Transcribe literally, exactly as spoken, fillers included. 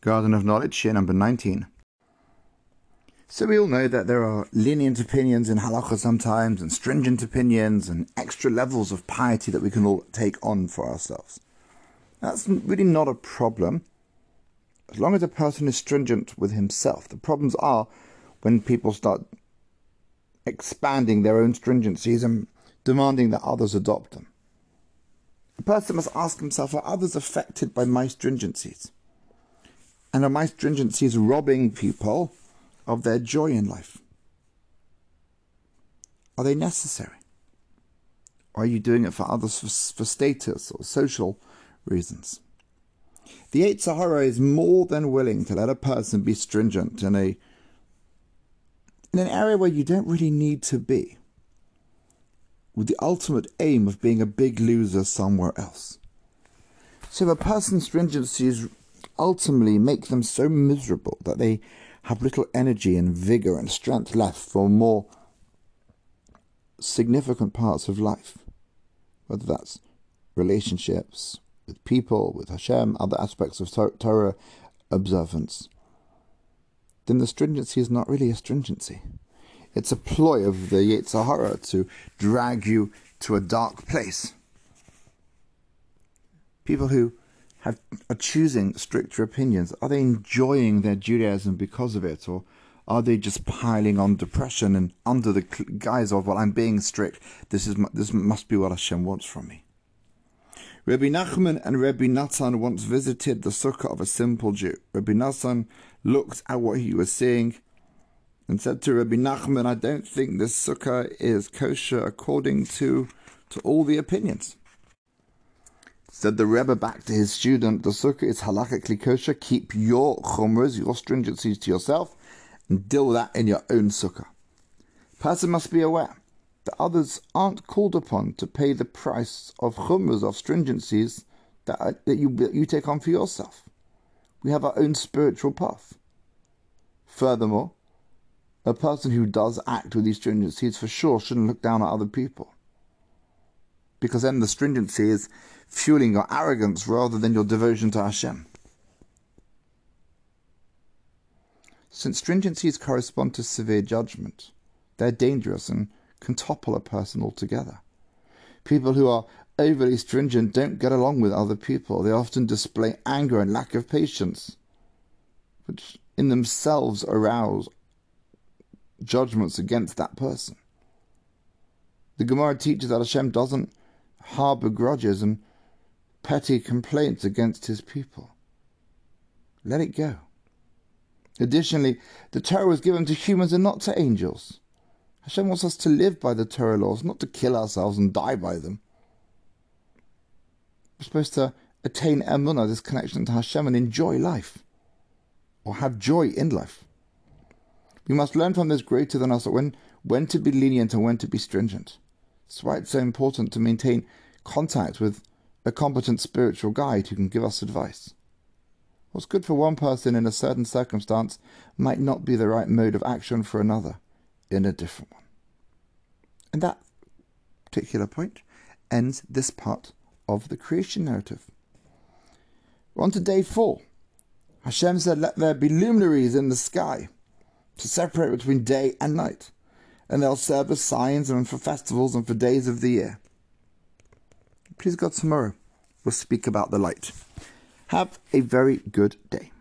Garden of Knowledge, Shir number nineteen. So we all know that there are lenient opinions in halacha sometimes, and stringent opinions, and extra levels of piety that we can all take on for ourselves. That's really not a problem, as long as a person is stringent with himself. The problems are when people start expanding their own stringencies and demanding that others adopt them. A person must ask himself, are others affected by my stringencies? And are my stringencies robbing people of their joy in life? Are they necessary? Or are you doing it for others, for, for status or social reasons? The Yetzer Hara is more than willing to let a person be stringent in a in an area where you don't really need to be, with the ultimate aim of being a big loser somewhere else. So if a person's stringencies ultimately make them so miserable that they have little energy and vigour and strength left for more significant parts of life, whether that's relationships with people, with Hashem, other aspects of Torah observance, then the stringency is not really a stringency. It's a ploy of the Yetzer Hara to drag you to a dark place. People who have, are choosing stricter opinions, are they enjoying their Judaism because of it, or are they just piling on depression and under the guise of, well, I'm being strict, this is this must be what Hashem wants from me? Rabbi Nachman and Rabbi Natan once visited the sukkah of a simple Jew. Rabbi Natan looked at what he was seeing and said to Rabbi Nachman, I don't think this sukkah is kosher according to, to all the opinions. Said the Rebbe back to his student, the sukkah is halakhically kosher. Keep your chumras, your stringencies to yourself, and deal with that in your own sukkah. Person must be aware that others aren't called upon to pay the price of chumras, of stringencies that, are, that, you, that you take on for yourself. We have our own spiritual path. Furthermore, a person who does act with these stringencies for sure shouldn't look down at other people, because then the stringency is fueling your arrogance rather than your devotion to Hashem. Since stringencies correspond to severe judgment, they're dangerous and can topple a person altogether. People who are overly stringent don't get along with other people. They often display anger and lack of patience, which in themselves arouse judgments against that person. The Gemara teaches that Hashem doesn't harbour grudges and petty complaints against his people. Let it go. Additionally, the Torah was given to humans and not to angels. Hashem wants us to live by the Torah laws, not to kill ourselves and die by them. We're supposed to attain emunah, this connection to Hashem, and enjoy life, or have joy in life. We must learn from those greater than us when, when to be lenient and when to be stringent. That's why it's so important to maintain contact with a competent spiritual guide who can give us advice. What's good for one person in a certain circumstance might not be the right mode of action for another in a different one. And that particular point ends this part of the creation narrative. We're on to day four. Hashem said, let there be luminaries in the sky to separate between day and night, and they'll serve as signs and for festivals and for days of the year. Please God, tomorrow we'll speak about the light. Have a very good day.